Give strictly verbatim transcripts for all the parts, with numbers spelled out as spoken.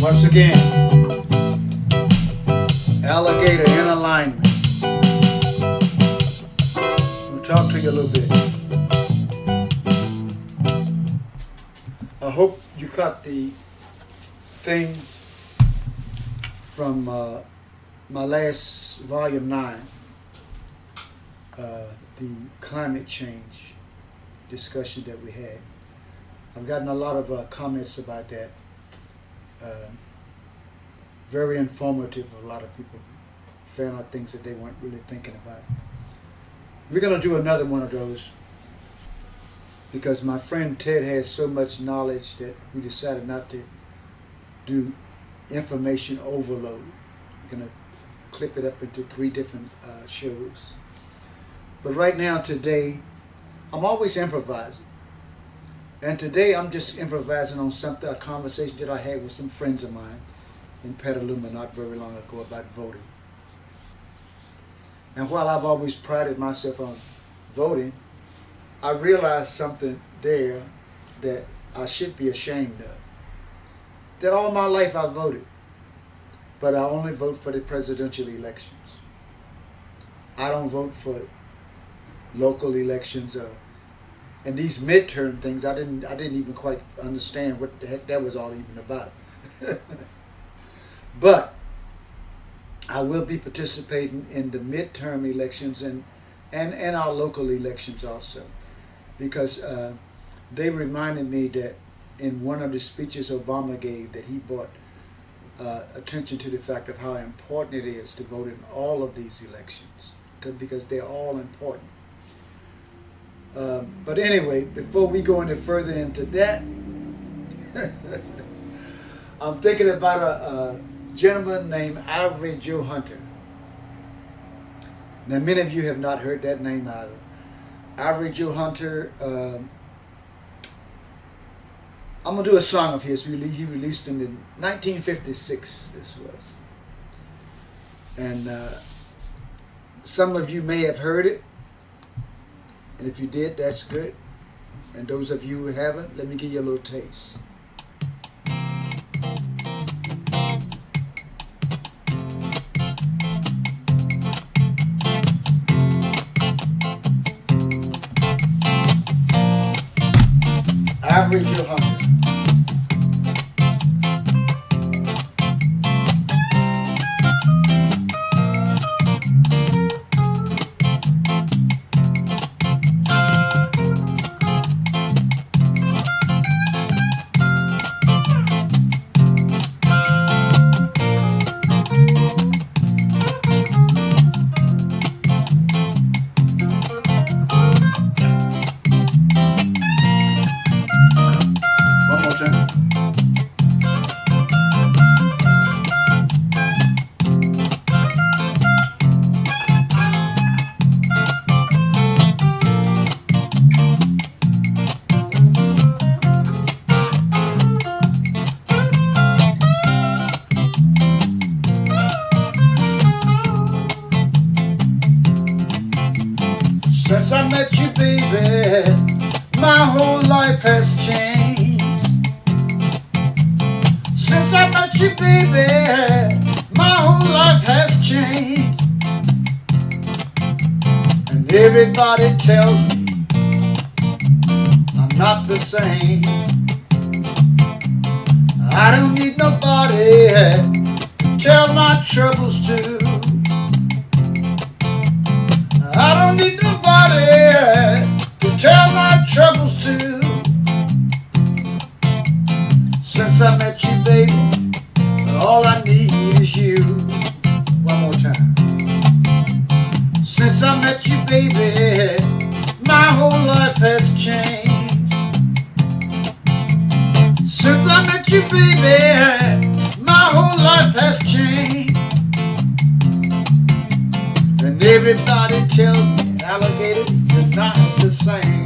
Once again, alligator in alignment. We'll talk to you a little bit. I hope you caught the thing from uh, my last volume nine, uh, the climate change discussion that we had. I've gotten a lot of uh, comments about that. Uh, very informative. A lot of people found out things that they weren't really thinking about. We're going to do another one of those because my friend Ted has so much knowledge that we decided not to do information overload. We're going to clip it up into three different uh, shows. But right now, today, I'm always improvising. And today I'm just improvising on something, a conversation that I had with some friends of mine in Petaluma not very long ago about voting. And while I've always prided myself on voting, I realized something there that I should be ashamed of. That all my life I voted, but I only vote for the presidential elections. I don't vote for local elections or and these midterm things, I didn't, I didn't even quite understand what the heck that was all even about. But I will be participating in the midterm elections and, and, and our local elections also. Because uh, they reminded me that in one of the speeches Obama gave, that he brought uh, attention to the fact of how important it is to vote in all of these elections. Because they're all important. Um, but anyway, before we go any further into that, I'm thinking about a, a gentleman named Ivory Joe Hunter. Now, many of you have not heard that name either. Ivory Joe Hunter, um, I'm going to do a song of his. He released him in nineteen fifty-six, this was. And uh, some of you may have heard it. And if you did, that's good. And those of you who haven't, let me give you a little taste. Ivory Joe Hunter. Since I met you, baby, my whole life has changed. Since I met you, baby, my whole life has changed. And everybody tells me I'm not the same. I don't need nobody to tell my troubles to. I don't need to tell my troubles to. Since I met you, baby, all I need is you. One more time. Since I met you, baby, my whole life has changed. Since I met you, baby, my whole life has changed. And everybody tells me, alligator, you're not the same.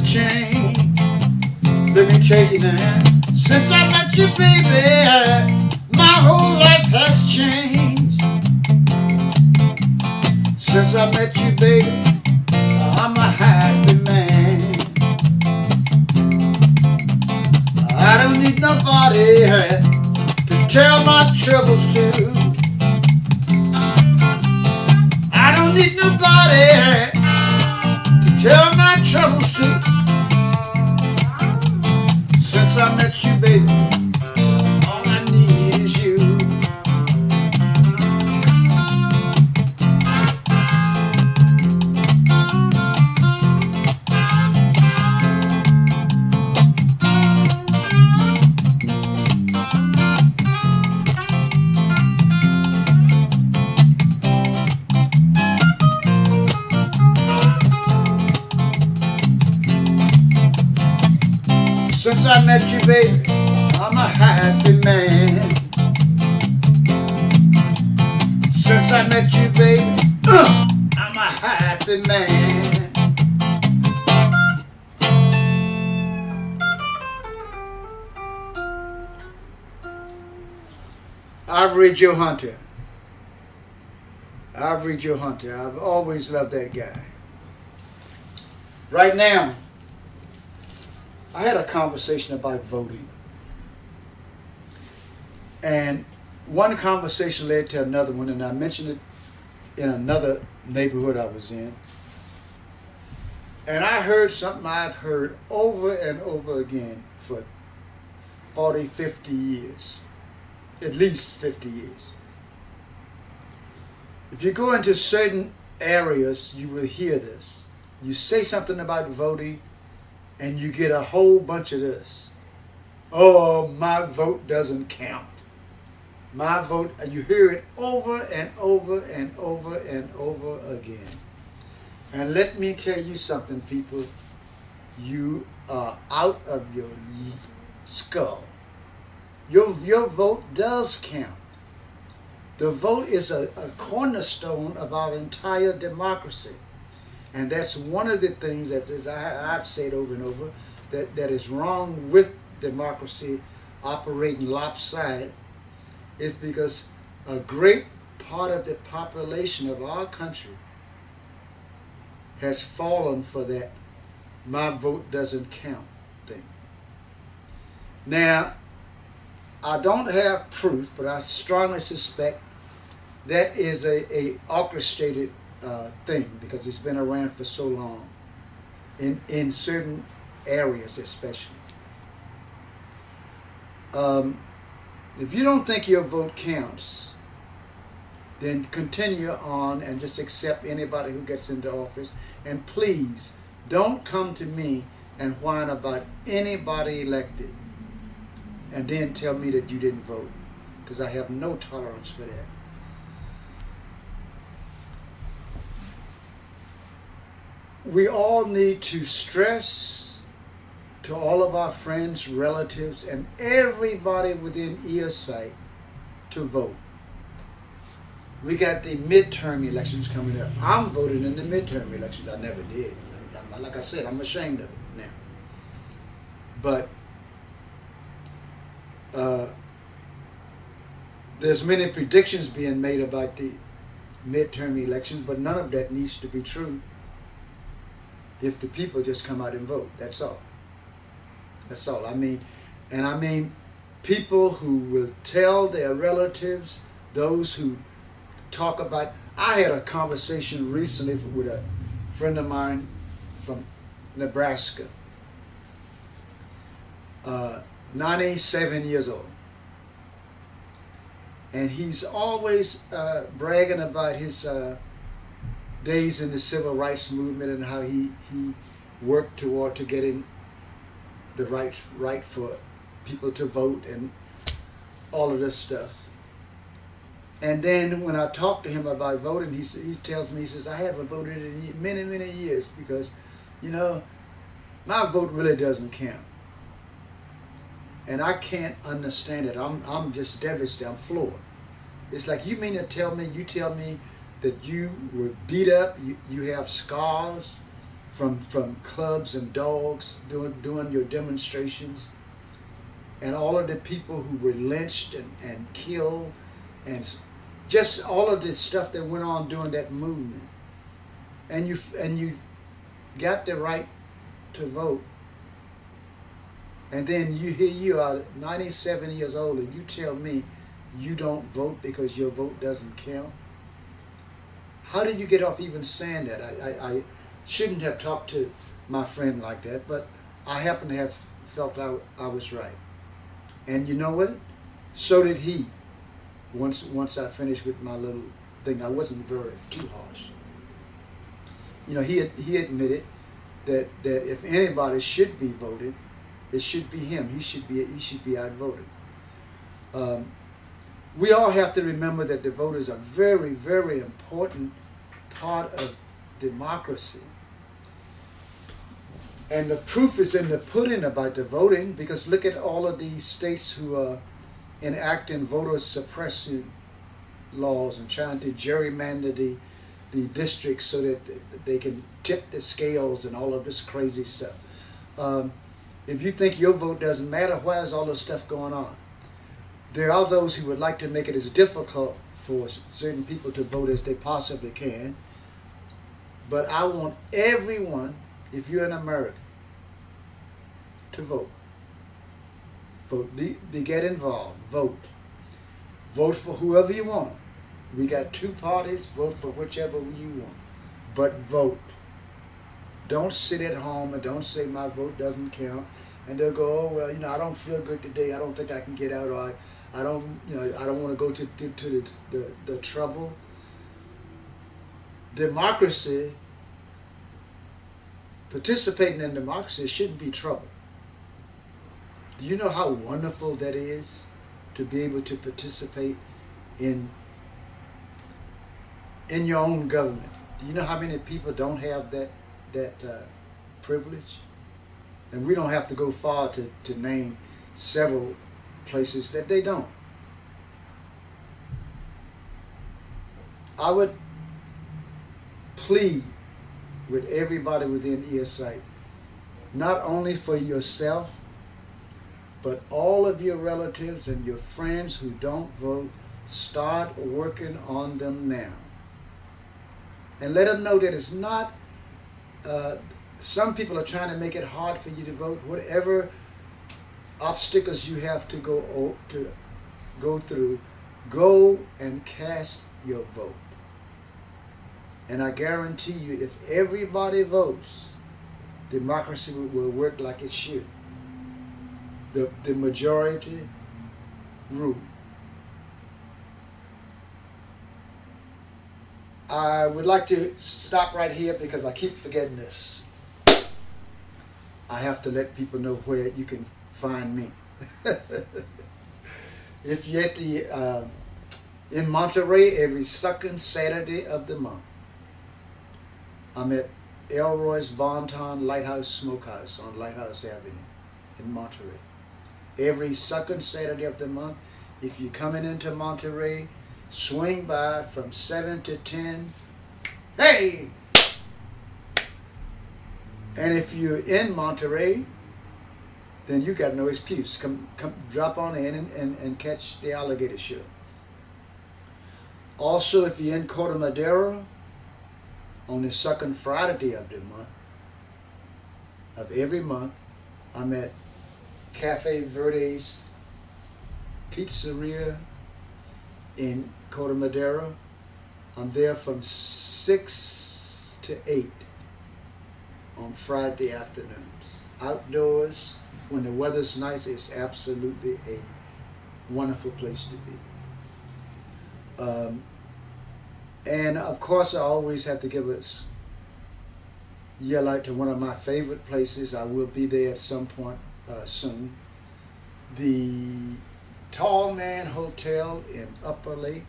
to change. Let me tell you now, since I met you, baby, my whole life has changed. Since I met you, baby, I'm a happy man. I don't need nobody to tell my troubles to. I don't need nobody to tell my troubles to. Since I met you, baby, all I need is you. Since I met you, baby, I'm a happy man. Since I met you, baby, uh, I'm a happy man. Ivory Joe Hunter. Ivory Joe Hunter. I've always loved that guy. Right now, I had a conversation about voting, and one conversation led to another one, and I mentioned it in another neighborhood I was in, and I heard something I've heard over and over again for forty, fifty years, at least fifty years. If you go into certain areas, you will hear this. You say something about voting, and you get a whole bunch of this. Oh, my vote doesn't count. My vote, you hear it over and over and over and over again. And let me tell you something, people. You are out of your skull. Your, your vote does count. The vote is a, a cornerstone of our entire democracy. And that's one of the things that is, I, I've said over and over, that, that is wrong with democracy operating lopsided, is because a great part of the population of our country has fallen for that my vote doesn't count thing. Now, I don't have proof, but I strongly suspect that is a, a orchestrated Uh, thing, because it's been around for so long in in certain areas, especially. Um, if you don't think your vote counts, then continue on and just accept anybody who gets into office, and please don't come to me and whine about anybody elected and then tell me that you didn't vote, because I have no tolerance for that. We all need to stress to all of our friends, relatives, and everybody within earsight to vote. We got the midterm elections coming up. I'm voting in the midterm elections. I never did. Like I said, I'm ashamed of it now. But uh, there's many predictions being made about the midterm elections, but none of that needs to be true. If the people just come out and vote, that's all. That's all. I mean, and I mean people who will tell their relatives, those who talk about, I had a conversation recently with a friend of mine from Nebraska, uh, ninety-seven years old. And he's always uh, bragging about his uh, days in the civil rights movement and how he, he worked toward to getting the right, right for people to vote and all of this stuff. And then when I talk to him about voting, he, he tells me, he says, I haven't voted in many, many years because, you know, my vote really doesn't count. And I can't understand it. I'm, I'm just devastated. I'm floored. It's like, you mean to tell me, you tell me that you were beat up, you, you have scars, from from clubs and dogs doing doing your demonstrations, and all of the people who were lynched and, and killed, and just all of this stuff that went on during that movement. And you and you got the right to vote. And then you here you are ninety-seven years old and you tell me you don't vote because your vote doesn't count. How did you get off even saying that? I, I, I shouldn't have talked to my friend like that, but I happen to have felt I, I was right. And you know what? So did he. Once, once I finished with my little thing, I wasn't very too harsh. You know, he, he admitted that, that if anybody should be voted, it should be him. He should be, he should be outvoted. Um, we all have to remember that the vote is a very, very important part of democracy. And the proof is in the pudding about the voting, because look at all of these states who are enacting voter suppression laws and trying to gerrymander the, the districts so that they can tip the scales and all of this crazy stuff. Um, if you think your vote doesn't matter, why is all this stuff going on? There are those who would like to make it as difficult for certain people to vote as they possibly can. But I want everyone, if you're an American, to vote. Vote. Be, be get involved. Vote. Vote for whoever you want. We got two parties. Vote for whichever you want. But vote. Don't sit at home and don't say my vote doesn't count. And they'll go, oh, well, you know, I don't feel good today. I don't think I can get out. Or I, I don't, you know, I don't want to go to, to, to the, the, the trouble. Democracy, participating in democracy shouldn't be trouble. Do you know how wonderful that is to be able to participate in, in your own government? Do you know how many people don't have that, that uh, privilege? And we don't have to go far to, to name several places that they don't. I would plead with everybody within earsight, not only for yourself, but all of your relatives and your friends who don't vote, start working on them now. And let them know that it's not, uh, some people are trying to make it hard for you to vote. Whatever obstacles you have to go, to go through, go and cast your vote. And I guarantee you, if everybody votes, democracy will work like it should. The, the majority rule. I would like to stop right here because I keep forgetting this. I have to let people know where you can find me. If you're at the, uh, in Monterey, every second Saturday of the month, I'm at Elroy's Bonton Lighthouse Smokehouse on Lighthouse Avenue in Monterey. Every second Saturday of the month, if you're coming into Monterey, swing by from seven to ten. Hey! And if you're in Monterey, then you got no excuse. Come, come drop on in and, and, and catch the alligator show. Also, if you're in Corte Madera, on the second Friday of the month, of every month, I'm at Cafe Verde's Pizzeria in Corte Madera. I'm there from six to eight on Friday afternoons. Outdoors, when the weather's nice, it's absolutely a wonderful place to be. Um, And of course, I always have to give a yell out to one of my favorite places. I will be there at some point uh, soon. The Tall Man Hotel in Upper Lake,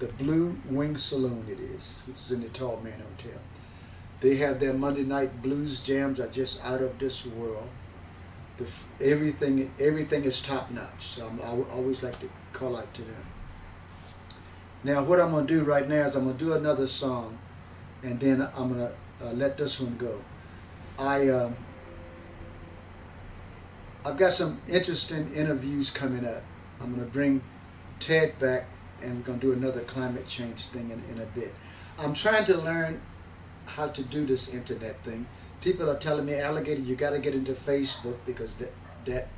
the Blue Wing Saloon it is, which is in the Tall Man Hotel. They have their Monday night blues jams are just out of this world. The f everything, everything is top notch. So I'm, I always like to call out to them. Now what I'm going to do right now is I'm going to do another song, and then I'm going to uh, let this one go. I, um, I've got some interesting interviews coming up. I'm going to bring Ted back, and we're going to do another climate change thing in, in a bit. I'm trying to learn how to do this internet thing. People are telling me, Alligator, you got to get into Facebook, because that, that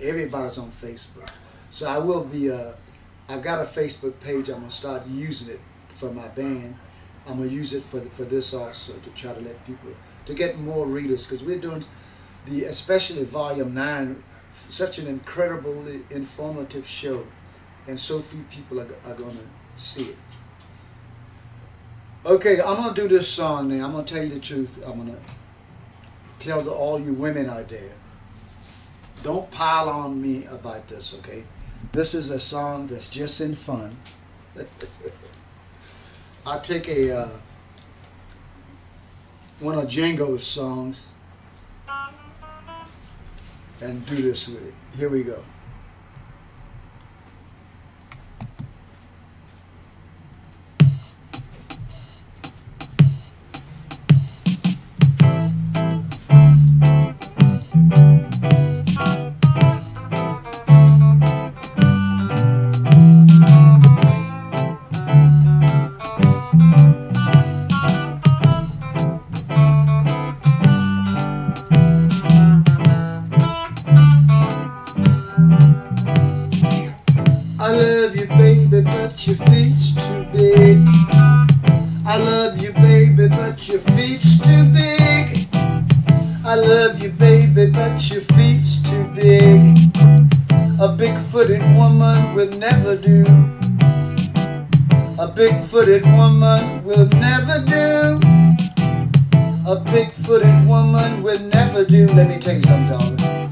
everybody's on Facebook. So I will be, uh, I've got a Facebook page. I'm going to start using it for my band. I'm going to use it for, the, for this also, to try to let people, to get more readers, because we're doing the, especially Volume nine, such an incredibly informative show, and so few people are, are going to see it. Okay, I'm going to do this song now. I'm going to tell you the truth. I'm going to tell to all you women out there, don't pile on me about this, okay? This is a song that's just in fun. I take a, uh, one of Django's songs and do this with it. Here we go. Your feet's too big. I love you, baby, but your feet's too big. I love you, baby, but your feet's too big. A big-footed woman will never do. A big-footed woman will never do. A big-footed woman will never do. Let me tell you something, darling.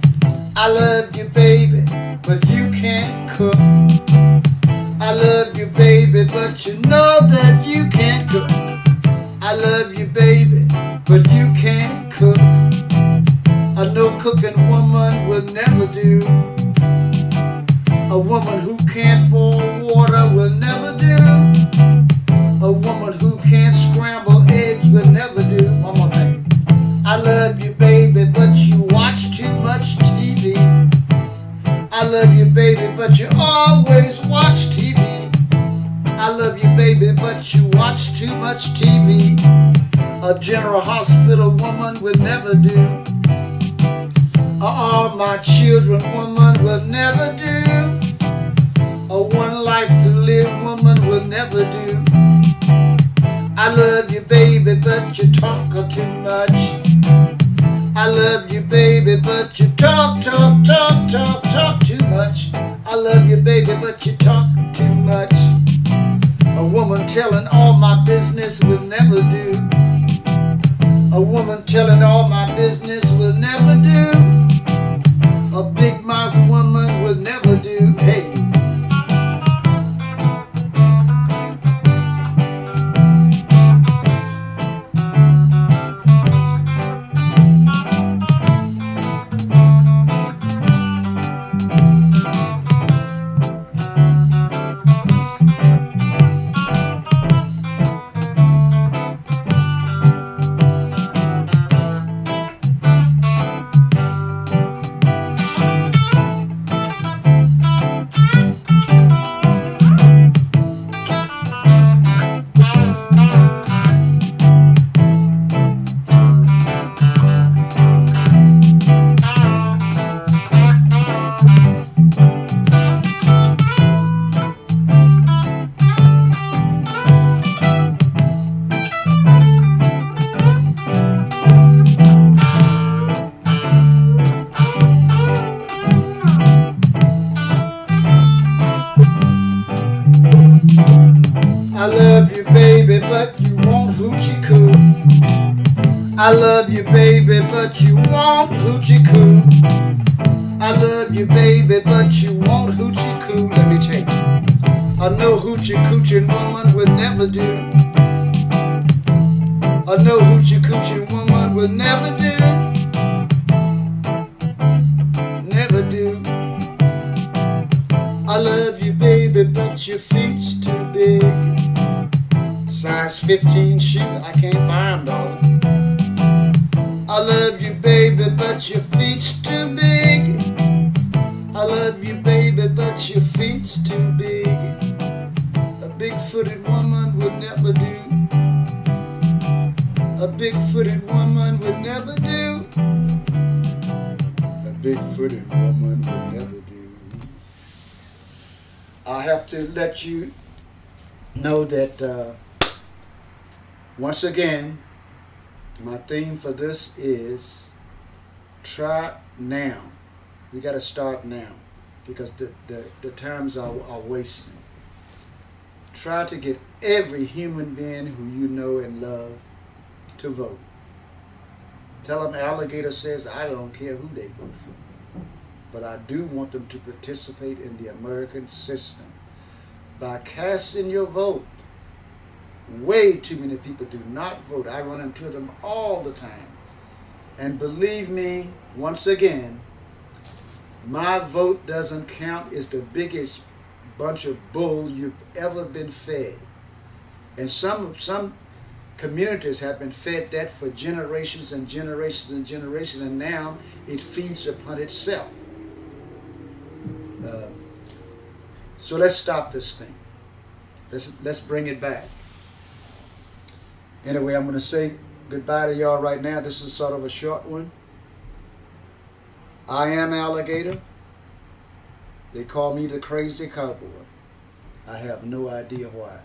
I love you, baby, but you can't cook. I love you, baby, but you know that you can't cook. I love you, baby, but you can't cook. A no-cooking woman will never do. A woman who can't boil water will never do. A woman who can't scramble eggs will never do. One more thing. I love you, baby, but you watch too much T V. I love you, baby, but you always watch T V. I love you, baby, but you watch too much T V. A General Hospital woman would never do. A All My Children woman will never do. A One Life to Live woman will never do. I love you, baby, but you talk too much. I love you, baby, but you talk, talk, talk, talk, talk too much. I love you, baby, but you talk too much. A woman telling all my business will never do. A woman telling all my business will never do. A big mouth woman will never do. Hey. I love you, baby, but you want hoochie coo. I love you, baby, but you want hoochie coo. Let me tell you, a no hoochie coochie woman will never do. A no hoochie coochie woman will never do. Never do. I love you, baby, but your feet's too big. Size fifteen shoe, I can't buy them, darling. I love you, baby, but your feet's too big. I love you, baby, but your feet's too big. A big-footed woman would never do. A big-footed woman would never do. A big-footed woman would never do. I have to let you know that uh, once again, my theme for this is try now. We got to start now because the, the, the times are, are wasting. Try to get every human being who you know and love to vote. Tell them Alligator says I don't care who they vote for, but I do want them to participate in the American system. By casting your vote, way too many people do not vote. I run into them all the time. And believe me, once again, my vote doesn't count is the biggest bunch of bull you've ever been fed. And some, some communities have been fed that for generations and generations and generations, and now it feeds upon itself. Um, so let's stop this thing. Let's, let's bring it back. Anyway, I'm going to say goodbye to y'all right now. This is sort of a short one. I am Alligator. They call me the Crazy Cowboy. I have no idea why.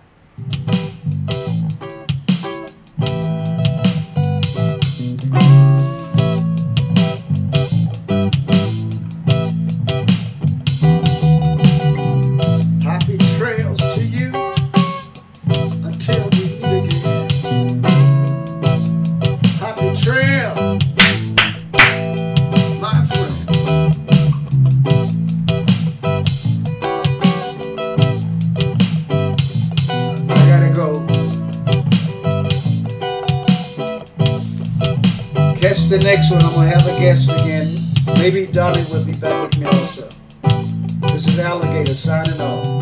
The next one, I'm going to have a guest again. Maybe Donnie will be back with me also. This is Alligator signing off.